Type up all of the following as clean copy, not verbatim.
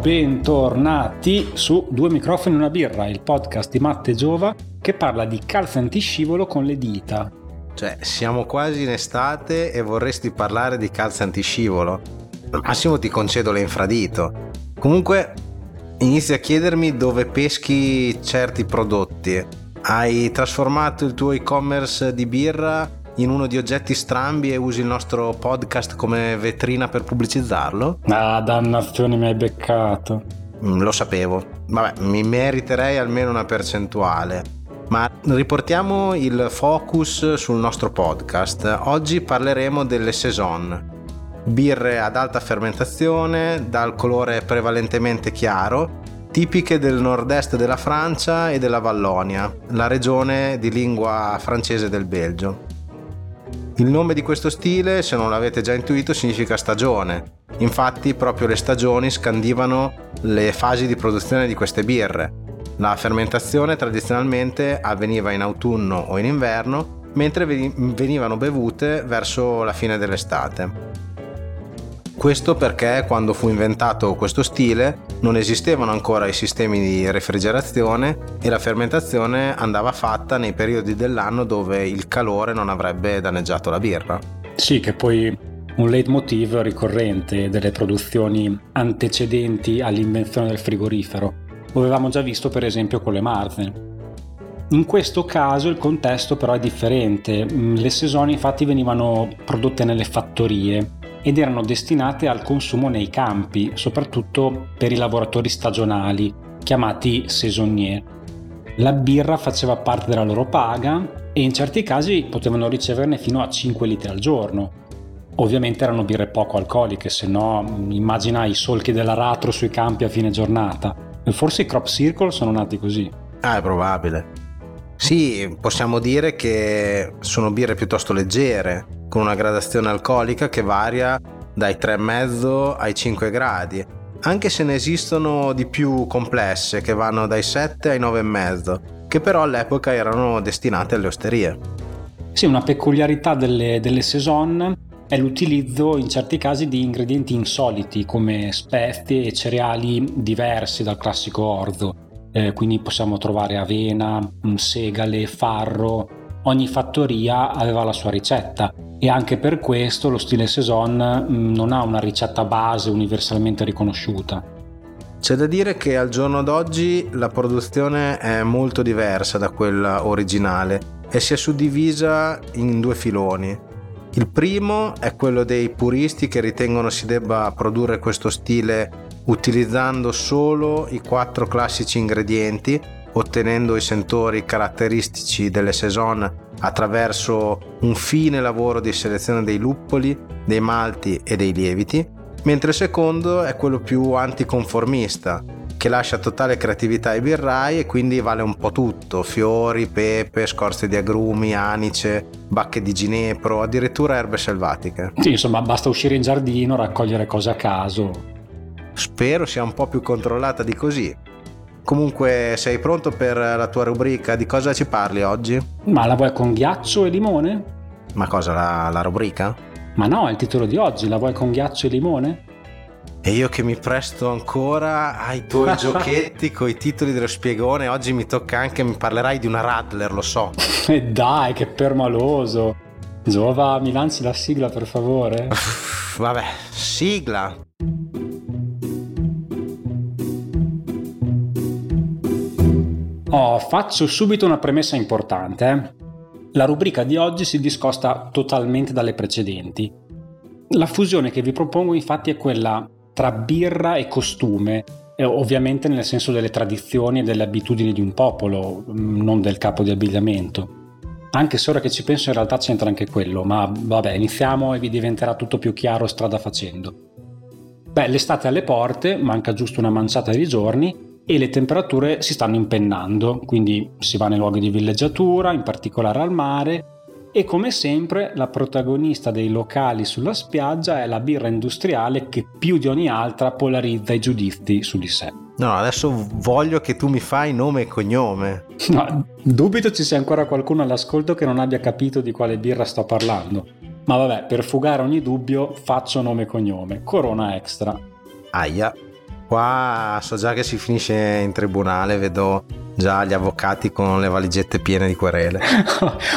Bentornati su Due Microfoni e una Birra, il podcast di Matte Giova che parla di calze antiscivolo con le dita. Cioè, siamo quasi in estate e vorresti parlare di calze antiscivolo? Al massimo ti concedo l'infradito. Comunque, inizi a chiedermi dove peschi certi prodotti. Hai trasformato il tuo e-commerce di birra in uno di oggetti strambi e usi il nostro podcast come vetrina per pubblicizzarlo? Ah, dannazione, mi hai beccato. Lo sapevo. Vabbè, mi meriterei almeno una percentuale. Ma riportiamo il focus sul nostro podcast. Oggi parleremo delle saison. Birre ad alta fermentazione, dal colore prevalentemente chiaro, tipiche del nord-est della Francia e della Vallonia, la regione di lingua francese del Belgio. Il nome di questo stile, se non l'avete già intuito, significa stagione. Infatti proprio le stagioni scandivano le fasi di produzione di queste birre. La fermentazione tradizionalmente avveniva in autunno o in inverno, mentre venivano bevute verso la fine dell'estate. Questo perché quando fu inventato questo stile non esistevano ancora i sistemi di refrigerazione e la fermentazione andava fatta nei periodi dell'anno dove il calore non avrebbe danneggiato la birra. Sì, che poi un leitmotiv ricorrente delle produzioni antecedenti all'invenzione del frigorifero. Lo avevamo già visto per esempio con le marze. In questo caso il contesto però è differente. Le saison infatti venivano prodotte nelle fattorie ed erano destinate al consumo nei campi, soprattutto per i lavoratori stagionali, chiamati saisonnier. La birra faceva parte della loro paga e in certi casi potevano riceverne fino a 5 litri al giorno. Ovviamente erano birre poco alcoliche, se no immagina i solchi dell'aratro sui campi a fine giornata. Forse i crop circle sono nati così. Ah, è probabile. Sì, possiamo dire che sono birre piuttosto leggere, con una gradazione alcolica che varia dai 3,5 ai 5 gradi, anche se ne esistono di più complesse che vanno dai 7 ai 9,5, che però all'epoca erano destinate alle osterie. Sì, una peculiarità delle saison è l'utilizzo in certi casi di ingredienti insoliti come spezie e cereali diversi dal classico orzo. Quindi possiamo trovare avena, segale, farro. Ogni fattoria aveva la sua ricetta e anche per questo lo stile saison non ha una ricetta base universalmente riconosciuta. C'è da dire che al giorno d'oggi la produzione è molto diversa da quella originale e si è suddivisa in due filoni. Il primo è quello dei puristi che ritengono si debba produrre questo stile utilizzando solo i 4 classici ingredienti, ottenendo i sentori caratteristici delle saison attraverso un fine lavoro di selezione dei luppoli, dei malti e dei lieviti, mentre il secondo è quello più anticonformista, che lascia totale creatività ai birrai e quindi vale un po' tutto: fiori, pepe, scorze di agrumi, anice, bacche di ginepro, addirittura erbe selvatiche. Sì, insomma, basta uscire in giardino, raccogliere cose a caso. Spero sia un po' più controllata di così. Comunque, sei pronto per la tua rubrica? Di cosa ci parli oggi? Ma la vuoi con ghiaccio e limone? Ma cosa, la rubrica? Ma no, è il titolo di oggi, la vuoi con ghiaccio e limone? E io che mi presto ancora ai tuoi giochetti coi titoli dello spiegone, oggi mi tocca anche, mi parlerai di una Radler, lo so. E dai, che permaloso. Giova, mi lanci la sigla per favore? Vabbè, sigla. Oh, faccio subito una premessa importante. La rubrica di oggi si discosta totalmente dalle precedenti. La fusione che vi propongo infatti è quella tra birra e costume, ovviamente nel senso delle tradizioni e delle abitudini di un popolo, non del capo di abbigliamento. Anche se ora che ci penso in realtà c'entra anche quello, ma vabbè, iniziamo e vi diventerà tutto più chiaro strada facendo. Beh, l'estate alle porte, manca giusto una manciata di giorni, e le temperature si stanno impennando, quindi si va nei luoghi di villeggiatura, in particolare al mare, e come sempre la protagonista dei locali sulla spiaggia è la birra industriale che più di ogni altra polarizza i giudizi su di sé. No, adesso voglio che tu mi fai nome e cognome. No, dubito ci sia ancora qualcuno all'ascolto che non abbia capito di quale birra sto parlando, ma vabbè, per fugare ogni dubbio faccio nome e cognome: Corona Extra. Aia. Qua so già che si finisce in tribunale, vedo già gli avvocati con le valigette piene di querele.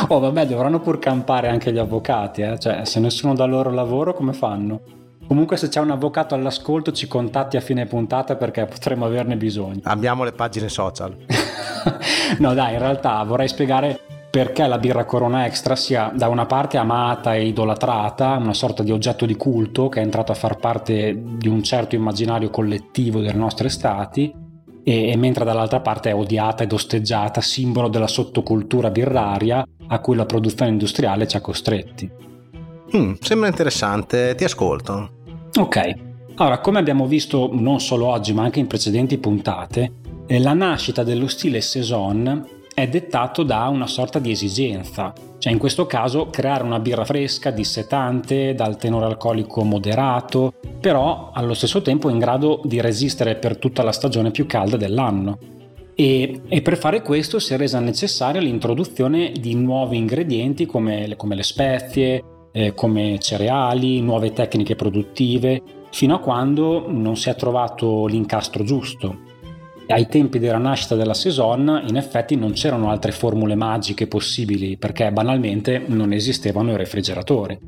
Oh vabbè, dovranno pur campare anche gli avvocati, cioè se nessuno dà loro lavoro come fanno? Comunque se c'è un avvocato all'ascolto ci contatti a fine puntata perché potremmo averne bisogno. Abbiamo le pagine social. No dai, in realtà vorrei spiegare perché la birra Corona Extra sia da una parte amata e idolatrata, una sorta di oggetto di culto che è entrato a far parte di un certo immaginario collettivo delle nostre estati, e mentre dall'altra parte è odiata ed osteggiata, simbolo della sottocultura birraria a cui la produzione industriale ci ha costretti. Sembra interessante, ti ascolto. Ok, allora come abbiamo visto non solo oggi ma anche in precedenti puntate, la nascita dello stile saison è dettato da una sorta di esigenza, cioè in questo caso creare una birra fresca, dissetante, dal tenore alcolico moderato, però allo stesso tempo in grado di resistere per tutta la stagione più calda dell'anno. E per fare questo si è resa necessaria l'introduzione di nuovi ingredienti come le spezie, come cereali, nuove tecniche produttive, fino a quando non si è trovato l'incastro giusto. Ai tempi della nascita della saison, in effetti, non c'erano altre formule magiche possibili perché banalmente non esistevano i refrigeratori.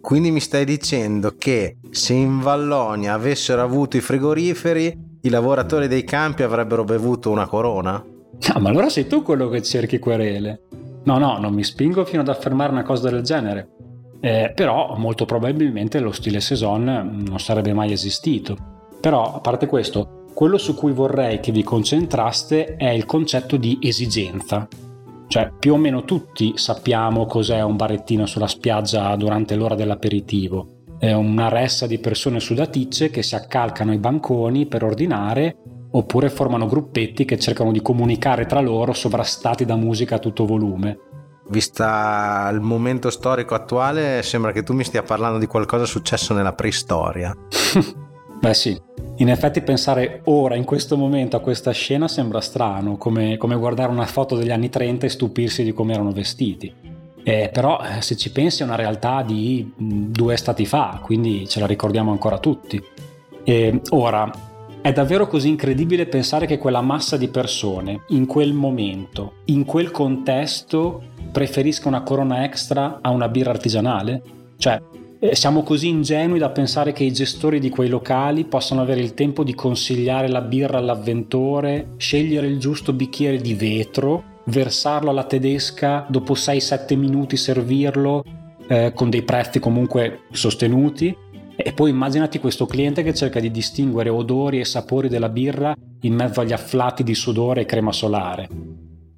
Quindi mi stai dicendo che se in Vallonia avessero avuto i frigoriferi, i lavoratori dei campi avrebbero bevuto una Corona? Ah, ma allora sei tu quello che cerchi querele. No, non mi spingo fino ad affermare una cosa del genere. Però molto probabilmente lo stile saison non sarebbe mai esistito. Però, a parte questo, quello su cui vorrei che vi concentraste è il concetto di esigenza. Cioè, più o meno tutti sappiamo cos'è un barettino sulla spiaggia durante l'ora dell'aperitivo. È una ressa di persone sudaticce che si accalcano ai banconi per ordinare, oppure formano gruppetti che cercano di comunicare tra loro sovrastati da musica a tutto volume. Vista il momento storico attuale, sembra che tu mi stia parlando di qualcosa successo nella preistoria. Beh sì, in effetti pensare ora, in questo momento, a questa scena sembra strano, come guardare una foto degli anni 30 e stupirsi di come erano vestiti. Però se ci pensi è una realtà di 2 estati fa, quindi ce la ricordiamo ancora tutti. Ora, è davvero così incredibile pensare che quella massa di persone, in quel momento, in quel contesto, preferisca una Corona Extra a una birra artigianale? Cioè, siamo così ingenui da pensare che i gestori di quei locali possano avere il tempo di consigliare la birra all'avventore, scegliere il giusto bicchiere di vetro, versarlo alla tedesca, dopo 6-7 minuti servirlo con dei prezzi comunque sostenuti. E poi immaginati questo cliente che cerca di distinguere odori e sapori della birra in mezzo agli afflati di sudore e crema solare.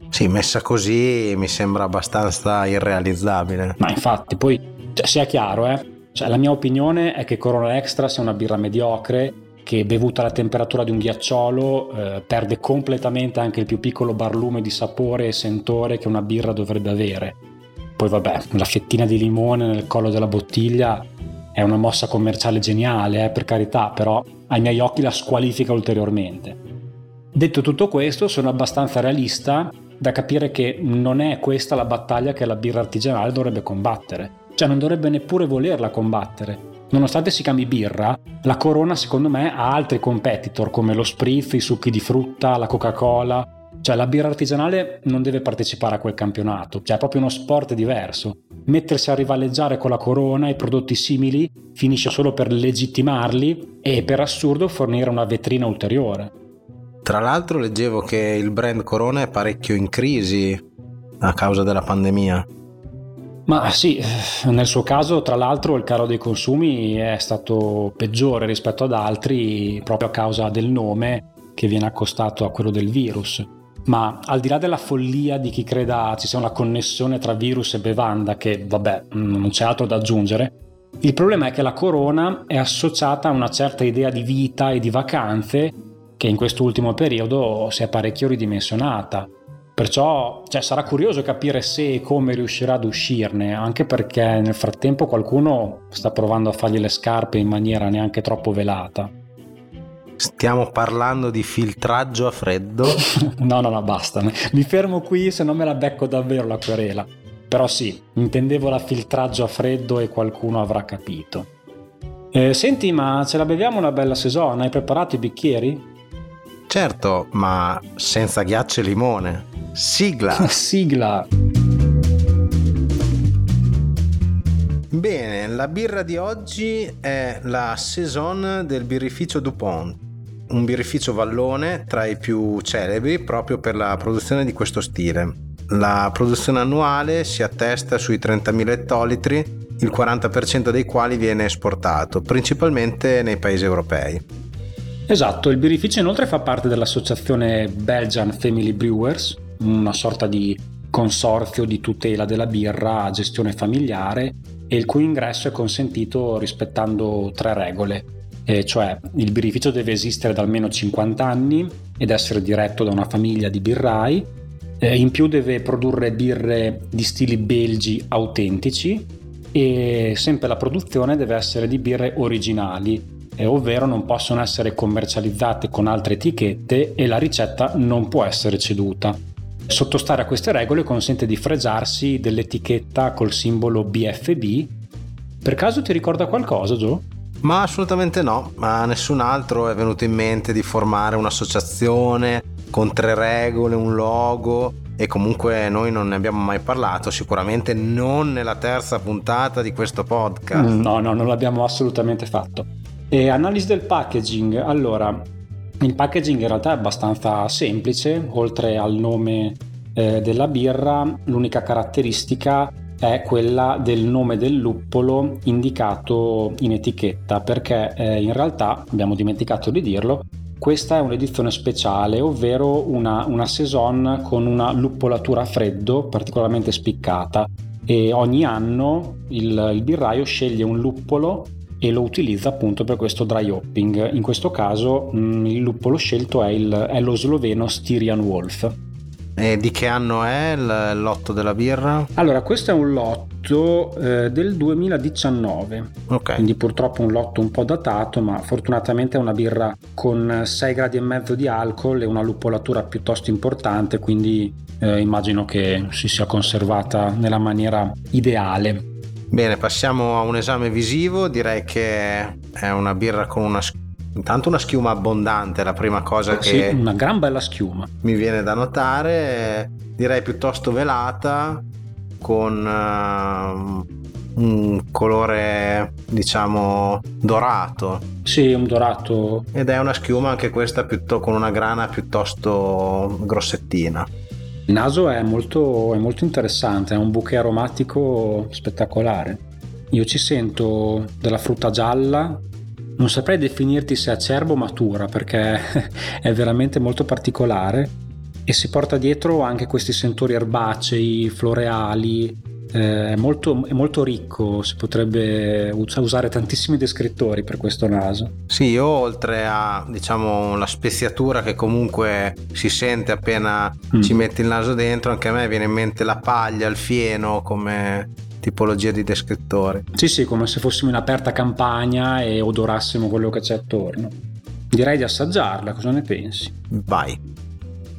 Sì, messa così mi sembra abbastanza irrealizzabile. Ma infatti, poi sia chiaro, Cioè, la mia opinione è che Corona Extra sia una birra mediocre che, bevuta alla temperatura di un ghiacciolo, perde completamente anche il più piccolo barlume di sapore e sentore che una birra dovrebbe avere. Poi vabbè, la fettina di limone nel collo della bottiglia è una mossa commerciale geniale, per carità, però ai miei occhi la squalifica ulteriormente. Detto tutto questo, sono abbastanza realista da capire che non è questa la battaglia che la birra artigianale dovrebbe combattere. Cioè non dovrebbe neppure volerla combattere. Nonostante si cambi birra, la Corona secondo me ha altri competitor come lo spritz, i succhi di frutta, la Coca-Cola. Cioè la birra artigianale non deve partecipare a quel campionato, cioè è proprio uno sport diverso. Mettersi a rivaleggiare con la Corona e prodotti simili finisce solo per legittimarli e per assurdo fornire una vetrina ulteriore. Tra l'altro leggevo che il brand Corona è parecchio in crisi a causa della pandemia. Ma sì, nel suo caso tra l'altro il calo dei consumi è stato peggiore rispetto ad altri proprio a causa del nome che viene accostato a quello del virus. Ma al di là della follia di chi creda ci sia una connessione tra virus e bevanda, che vabbè, non c'è altro da aggiungere, il problema è che la Corona è associata a una certa idea di vita e di vacanze che in quest'ultimo periodo si è parecchio ridimensionata. Perciò sarà curioso capire se e come riuscirà ad uscirne, anche perché nel frattempo qualcuno sta provando a fargli le scarpe in maniera neanche troppo velata. Stiamo parlando di filtraggio a freddo? No, basta. Mi fermo qui, se no me la becco davvero la querela. Però sì, intendevo la filtraggio a freddo e qualcuno avrà capito. Senti, ma ce la beviamo una bella saison? Hai preparato i bicchieri? Certo, ma senza ghiaccio e limone. Sigla! Sigla! Bene, la birra di oggi è la saison del birrificio Dupont, un birrificio vallone tra i più celebri proprio per la produzione di questo stile. La produzione annuale si attesta sui 30.000 ettolitri, il 40% dei quali viene esportato, principalmente nei paesi europei. Esatto, il birrificio inoltre fa parte dell'associazione Belgian Family Brewers, una sorta di consorzio di tutela della birra a gestione familiare, e il cui ingresso è consentito rispettando tre regole, cioè il birrificio deve esistere da almeno 50 anni ed essere diretto da una famiglia di birrai. In più deve produrre birre di stili belgi autentici e sempre la produzione deve essere di birre originali, ovvero non possono essere commercializzate con altre etichette e la ricetta non può essere ceduta. Sottostare a queste regole consente di fregiarsi dell'etichetta col simbolo BFB. Per caso ti ricorda qualcosa, Gio? Ma assolutamente no, a nessun altro è venuto in mente di formare un'associazione con tre regole, un logo, e comunque noi non ne abbiamo mai parlato, sicuramente non nella terza puntata di questo podcast. No, non l'abbiamo assolutamente fatto. E analisi del packaging. Allora, il packaging in realtà è abbastanza semplice, oltre al nome della birra, l'unica caratteristica è quella del nome del luppolo indicato in etichetta, perché in realtà, abbiamo dimenticato di dirlo, questa è un'edizione speciale, ovvero una saison con una luppolatura a freddo particolarmente spiccata, e ogni anno il birraio sceglie un luppolo e lo utilizza appunto per questo dry hopping. In questo caso il luppolo scelto è lo sloveno Styrian Wolf. E di che anno è lotto della birra? Allora, questo è un lotto del 2019, okay. Quindi purtroppo un lotto un po' datato, ma fortunatamente è una birra con 6 gradi e mezzo di alcol e una luppolatura piuttosto importante, quindi immagino che si sia conservata nella maniera ideale. Bene, passiamo a un esame visivo. Direi che è una birra con intanto una schiuma abbondante, la prima cosa che... Sì, una gran bella schiuma. Mi viene da notare, direi piuttosto velata, con un colore, diciamo, dorato. Sì, un dorato. Ed è una schiuma anche questa con una grana piuttosto grossettina. Il naso è molto interessante, è un bouquet aromatico spettacolare. Io ci sento della frutta gialla. Non saprei definirti se acerbo o matura, perché è veramente molto particolare e si porta dietro anche questi sentori erbacei, floreali, è molto ricco, si potrebbe usare tantissimi descrittori per questo naso. Sì, io oltre a, diciamo, la speziatura che comunque si sente appena ci metti il naso dentro, anche a me viene in mente la paglia, il fieno come... tipologia di descrittore. Sì, come se fossimo in aperta campagna e odorassimo quello che c'è attorno. Direi di assaggiarla, cosa ne pensi? Vai.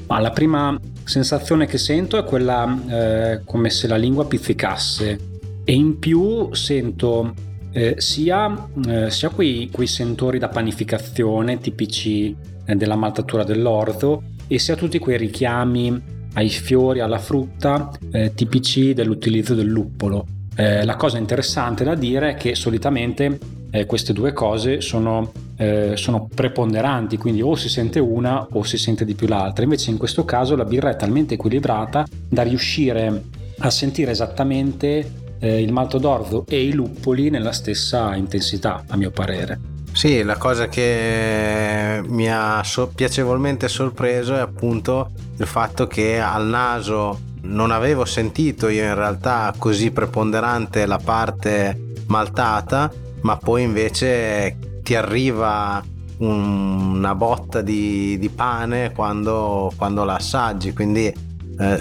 Ma la prima sensazione che sento è quella come se la lingua pizzicasse, e in più sento sia quei sentori da panificazione tipici della maltatura dell'orzo, e sia tutti quei richiami ai fiori, alla frutta, tipici dell'utilizzo del luppolo. La cosa interessante da dire è che solitamente queste due cose sono preponderanti, quindi o si sente una o si sente di più l'altra. Invece in questo caso la birra è talmente equilibrata da riuscire a sentire esattamente il malto d'orzo e i luppoli nella stessa intensità, a mio parere. Sì, la cosa che mi ha piacevolmente sorpreso è appunto il fatto che al naso non avevo sentito io in realtà così preponderante la parte maltata, ma poi invece ti arriva una botta di pane quando la assaggi, quindi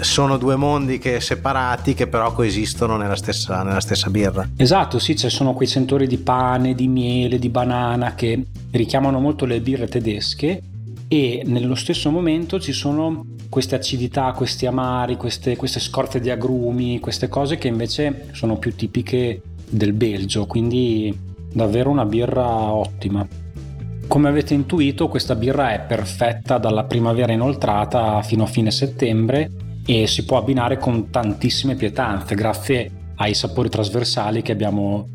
sono due mondi separati che però coesistono nella stessa birra. Esatto, sì, ci sono quei sentori di pane, di miele, di banana che richiamano molto le birre tedesche, e nello stesso momento ci sono queste acidità, questi amari, queste scorte di agrumi, queste cose che invece sono più tipiche del Belgio, quindi Davvero una birra ottima. Come avete intuito, questa birra è perfetta dalla primavera inoltrata fino a fine settembre e si può abbinare con tantissime pietanze grazie ai sapori trasversali che abbiamo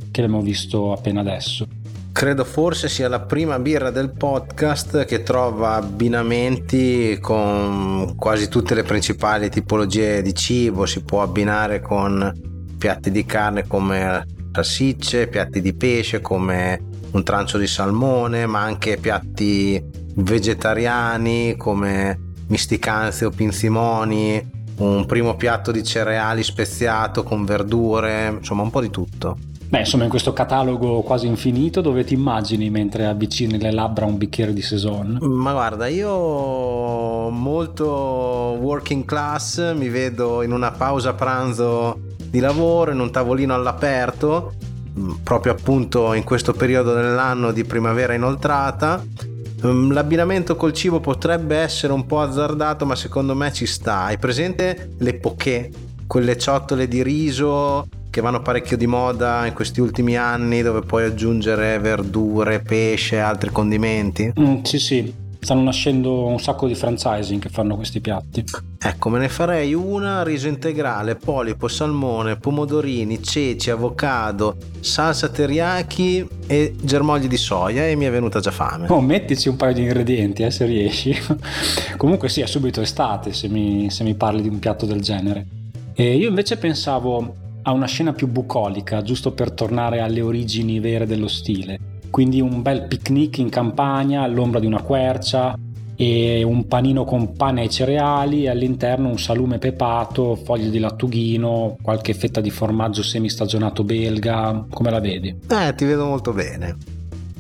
visto appena adesso. Credo forse sia la prima birra del podcast che trova abbinamenti con quasi tutte le principali tipologie di cibo. Si può abbinare con piatti di carne come salsicce, piatti di pesce come un trancio di salmone, ma anche piatti vegetariani come misticanze o pinzimoni, un primo piatto di cereali speziato con verdure, insomma un po' di tutto. Beh, insomma, in questo catalogo quasi infinito dove ti immagini mentre avvicini le labbra a un bicchiere di saison? Ma guarda, io molto working class, mi vedo in una pausa pranzo di lavoro, in un tavolino all'aperto, proprio appunto in questo periodo dell'anno di primavera inoltrata. L'abbinamento col cibo potrebbe essere un po' azzardato, ma secondo me ci sta. Hai presente le poké, quelle ciotole di riso che vanno parecchio di moda in questi ultimi anni, dove puoi aggiungere verdure, pesce, altri condimenti? Sì, stanno nascendo un sacco di franchising che fanno questi piatti. Ecco, me ne farei una: riso integrale, polipo, salmone, pomodorini, ceci, avocado, salsa teriyaki e germogli di soia, e mi è venuta già fame. Oh, mettici un paio di ingredienti, se riesci. Comunque sì, è subito estate se mi parli di un piatto del genere. E io invece pensavo a una scena più bucolica, giusto per tornare alle origini vere dello stile. Quindi un bel picnic in campagna all'ombra di una quercia e un panino con pane e cereali e all'interno un salume pepato, foglie di lattughino, qualche fetta di formaggio semistagionato belga. Come la vedi? Ti vedo molto bene.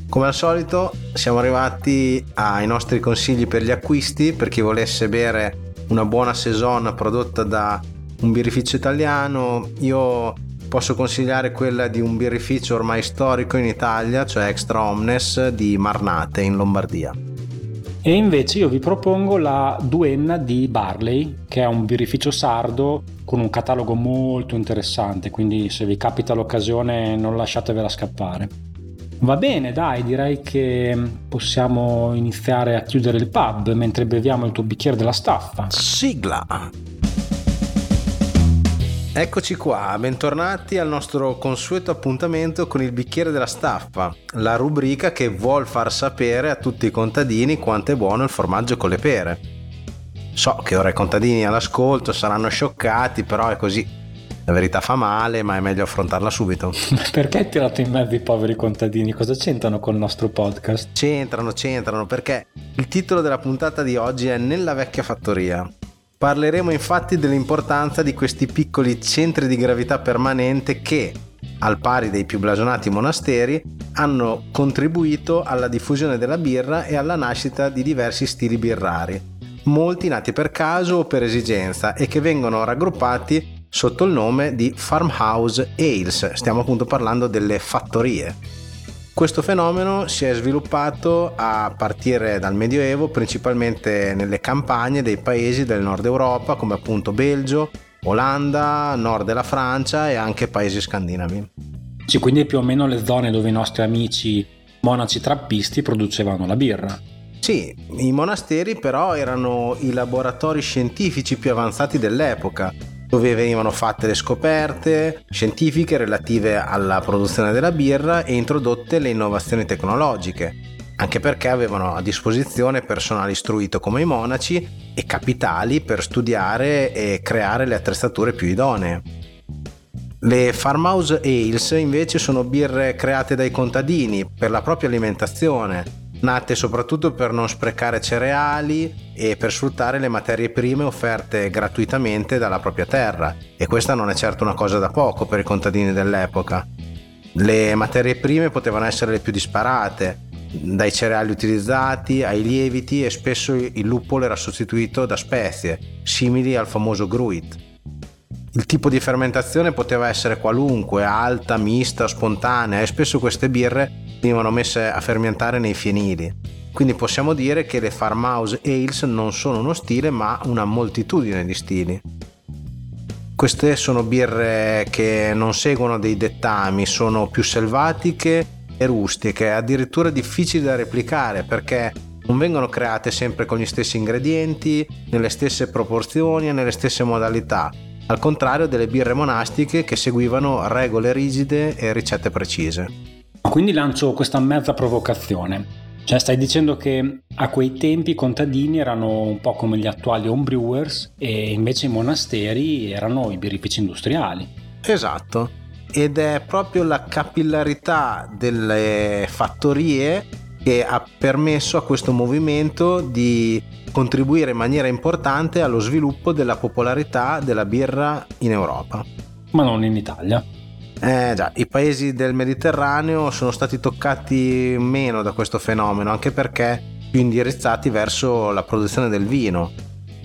Come al solito siamo arrivati ai nostri consigli per gli acquisti, per chi volesse bere una buona saison prodotta da un birrificio italiano. Io posso consigliare quella di un birrificio ormai storico in Italia, cioè Extra Omnes di Marnate in Lombardia. E invece io vi propongo la Duenna di Barley, che è un birrificio sardo con un catalogo molto interessante, quindi se vi capita l'occasione non lasciatevela scappare. Va bene, dai, direi che possiamo iniziare a chiudere il pub mentre beviamo il tuo bicchiere della staffa. Sigla! Eccoci qua, bentornati al nostro consueto appuntamento con il bicchiere della staffa, la rubrica che vuol far sapere a tutti i contadini quanto è buono il formaggio con le pere. So che ora i contadini all'ascolto saranno scioccati, però è così. La verità fa male, ma è meglio affrontarla subito. Perché hai tirato in mezzo i poveri contadini? Cosa c'entrano col nostro podcast? C'entrano, perché il titolo della puntata di oggi è Nella vecchia fattoria. Parleremo infatti dell'importanza di questi piccoli centri di gravità permanente che, al pari dei più blasonati monasteri, hanno contribuito alla diffusione della birra e alla nascita di diversi stili birrari, molti nati per caso o per esigenza e che vengono raggruppati sotto il nome di farmhouse ales. Stiamo appunto parlando delle fattorie. Questo fenomeno si è sviluppato a partire dal Medioevo, principalmente nelle campagne dei paesi del nord Europa, come appunto Belgio, Olanda, nord della Francia e anche paesi scandinavi. Sì, quindi più o meno le zone dove i nostri amici monaci trappisti producevano la birra. Sì, i monasteri però erano i laboratori scientifici più avanzati dell'epoca, dove venivano fatte le scoperte scientifiche relative alla produzione della birra e introdotte le innovazioni tecnologiche, anche perché avevano a disposizione personale istruito come i monaci e capitali per studiare e creare le attrezzature più idonee. Le farmhouse ales invece sono birre create dai contadini per la propria alimentazione, nate soprattutto per non sprecare cereali e per sfruttare le materie prime offerte gratuitamente dalla propria terra, e questa non è certo una cosa da poco per i contadini dell'epoca. Le materie prime potevano essere le più disparate, dai cereali utilizzati ai lieviti, e spesso il luppolo era sostituito da spezie simili al famoso gruit. Il tipo di fermentazione poteva essere qualunque, alta, mista, spontanea, e spesso queste birre venivano messe a fermentare nei fienili. Quindi possiamo dire che le farmhouse ales non sono uno stile, ma una moltitudine di stili. Queste sono birre che non seguono dei dettami, sono più selvatiche e rustiche, addirittura difficili da replicare perché non vengono create sempre con gli stessi ingredienti, nelle stesse proporzioni e nelle stesse modalità, al contrario delle birre monastiche che seguivano regole rigide e ricette precise. Quindi lancio questa mezza provocazione. Cioè stai dicendo che a quei tempi i contadini erano un po' come gli attuali homebrewers e invece i monasteri erano i birrifici industriali. Esatto, ed è proprio la capillarità delle fattorie che ha permesso a questo movimento di contribuire in maniera importante allo sviluppo della popolarità della birra in Europa. Ma non in Italia. Già, i paesi del Mediterraneo sono stati toccati meno da questo fenomeno, anche perché più indirizzati verso la produzione del vino.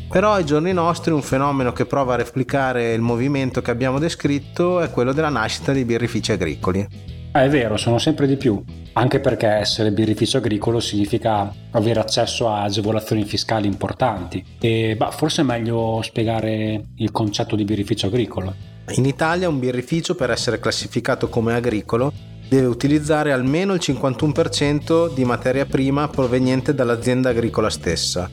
Però ai giorni nostri un fenomeno che prova a replicare il movimento che abbiamo descritto è quello della nascita dei birrifici agricoli. È vero, sono sempre di più, anche perché essere birrificio agricolo significa avere accesso a agevolazioni fiscali importanti e forse è meglio spiegare il concetto di birrificio agricolo. In Italia un birrificio, per essere classificato come agricolo, deve utilizzare almeno il 51% di materia prima proveniente dall'azienda agricola stessa.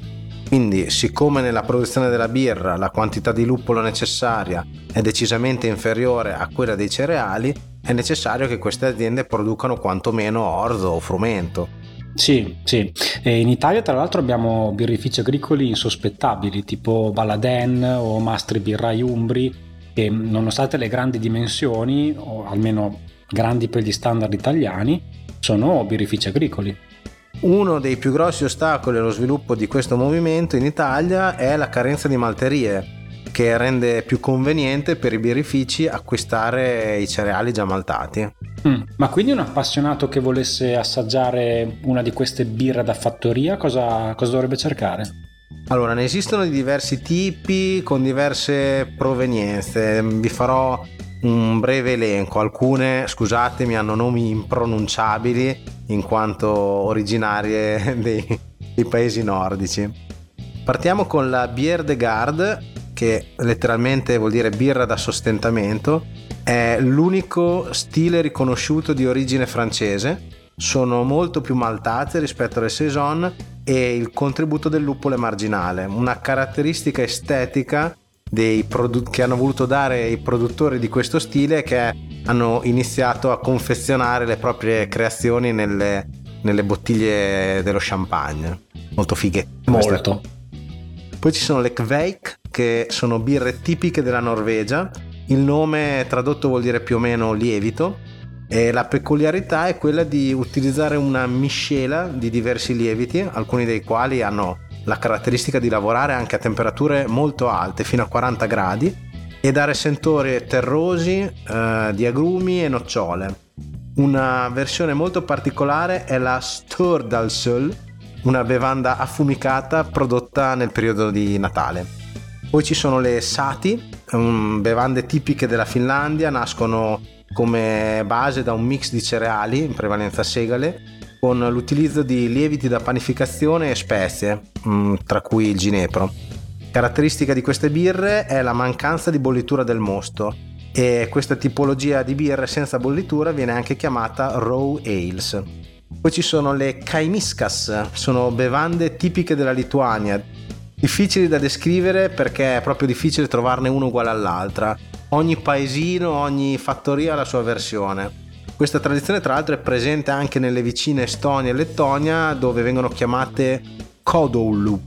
Quindi, siccome nella produzione della birra la quantità di luppolo necessaria è decisamente inferiore a quella dei cereali, è necessario che queste aziende producano quantomeno orzo o frumento. Sì. E in Italia tra l'altro abbiamo birrifici agricoli insospettabili, tipo Baladen o Mastri Birrai Umbri, che nonostante le grandi dimensioni, o almeno grandi per gli standard italiani, sono birrifici agricoli. Uno dei più grossi ostacoli allo sviluppo di questo movimento in Italia è la carenza di malterie, che rende più conveniente per i birrifici acquistare i cereali già maltati. Ma quindi un appassionato che volesse assaggiare una di queste birre da fattoria cosa dovrebbe cercare? Allora, ne esistono di diversi tipi con diverse provenienze, vi farò un breve elenco. Alcune, scusatemi, hanno nomi impronunciabili in quanto originarie dei paesi nordici. Partiamo con la Bière de Garde, che letteralmente vuol dire birra da sostentamento, è l'unico stile riconosciuto di origine francese. Sono molto più maltate rispetto alle saison e il contributo del luppolo è marginale. Una caratteristica estetica che hanno voluto dare i produttori di questo stile è che hanno iniziato a confezionare le proprie creazioni nelle bottiglie dello champagne. Molto fighe. Molto. Poi ci sono le kveik, che sono birre tipiche della Norvegia. Il nome tradotto vuol dire più o meno lievito. E la peculiarità è quella di utilizzare una miscela di diversi lieviti, alcuni dei quali hanno la caratteristica di lavorare anche a temperature molto alte, fino a 40 gradi, e dare sentori terrosi, di agrumi e nocciole. Una versione molto particolare è la Stordalsöl, una bevanda affumicata prodotta nel periodo di Natale. Poi ci sono le sati, bevande tipiche della Finlandia, nascono come base da un mix di cereali, in prevalenza segale, con l'utilizzo di lieviti da panificazione e spezie, tra cui il ginepro. Caratteristica di queste birre è la mancanza di bollitura del mosto, e questa tipologia di birre senza bollitura viene anche chiamata raw ales. Poi ci sono le Kaimiskas, sono bevande tipiche della Lituania, difficili da descrivere perché è proprio difficile trovarne uno uguale all'altra. Ogni paesino, ogni fattoria ha la sua versione. Questa tradizione tra l'altro è presente anche nelle vicine Estonia e Lettonia, dove vengono chiamate kodulu.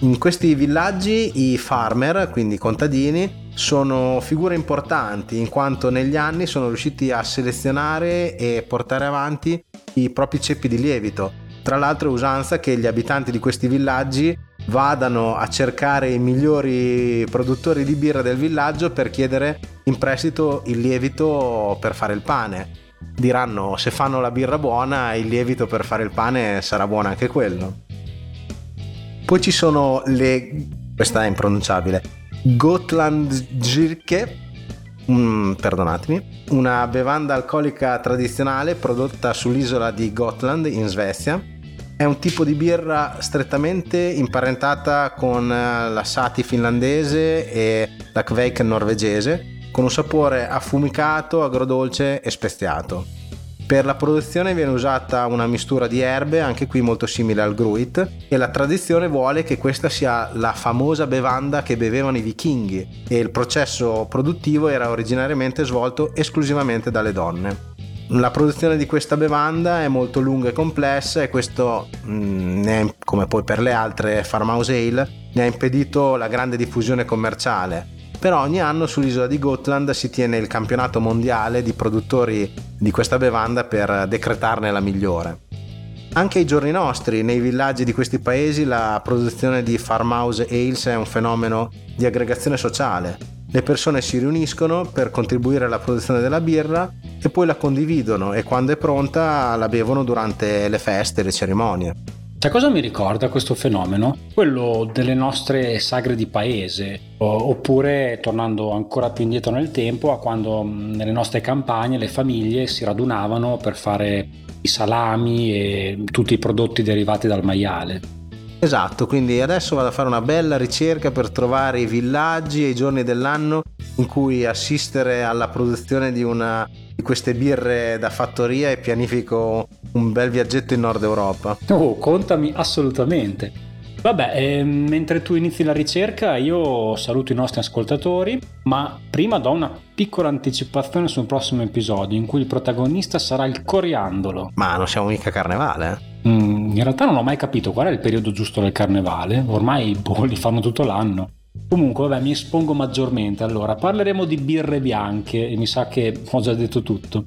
In questi villaggi i farmer, quindi i contadini, sono figure importanti in quanto negli anni sono riusciti a selezionare e portare avanti i propri ceppi di lievito. Tra l'altro è usanza che gli abitanti di questi villaggi vadano a cercare i migliori produttori di birra del villaggio per chiedere in prestito il lievito per fare il pane. Diranno: se fanno la birra buona, il lievito per fare il pane sarà buono anche quello. Poi ci sono le... questa è impronunciabile. Gotlandjirke, perdonatemi, una bevanda alcolica tradizionale prodotta sull'isola di Gotland in Svezia. È un tipo di birra strettamente imparentata con la sati finlandese e la kveik norvegese, con un sapore affumicato, agrodolce e speziato. Per la produzione viene usata una mistura di erbe, anche qui molto simile al gruit, e la tradizione vuole che questa sia la famosa bevanda che bevevano i vichinghi, e il processo produttivo era originariamente svolto esclusivamente dalle donne. La produzione di questa bevanda è molto lunga e complessa, e questo, come poi per le altre farmhouse ale, ne ha impedito la grande diffusione commerciale. Però ogni anno sull'isola di Gotland si tiene il campionato mondiale di produttori di questa bevanda per decretarne la migliore. Anche ai giorni nostri, nei villaggi di questi paesi, la produzione di farmhouse ales è un fenomeno di aggregazione sociale. Le persone si riuniscono per contribuire alla produzione della birra e poi la condividono, e quando è pronta la bevono durante le feste e le cerimonie. Cioè, cosa mi ricorda questo fenomeno? Quello delle nostre sagre di paese, oppure, tornando ancora più indietro nel tempo, a quando nelle nostre campagne le famiglie si radunavano per fare i salami e tutti i prodotti derivati dal maiale. Esatto, quindi adesso vado a fare una bella ricerca per trovare i villaggi e i giorni dell'anno in cui assistere alla produzione di queste birre da fattoria, e pianifico un bel viaggetto in Nord Europa. Oh, contami assolutamente. Vabbè, mentre tu inizi la ricerca io saluto i nostri ascoltatori, ma prima do una piccola anticipazione sul prossimo episodio in cui il protagonista sarà il coriandolo. Ma non siamo mica a carnevale? In realtà non ho mai capito qual è il periodo giusto del carnevale, ormai li fanno tutto l'anno. Comunque, vabbè, mi espongo maggiormente. Allora, parleremo di birre bianche e mi sa che ho già detto tutto.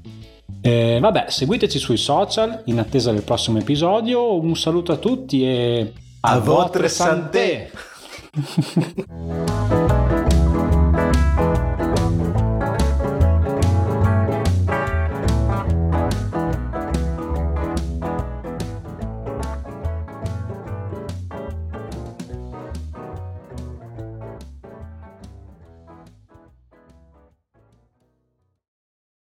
Vabbè, seguiteci sui social in attesa del prossimo episodio. Un saluto a tutti e... A votre santé!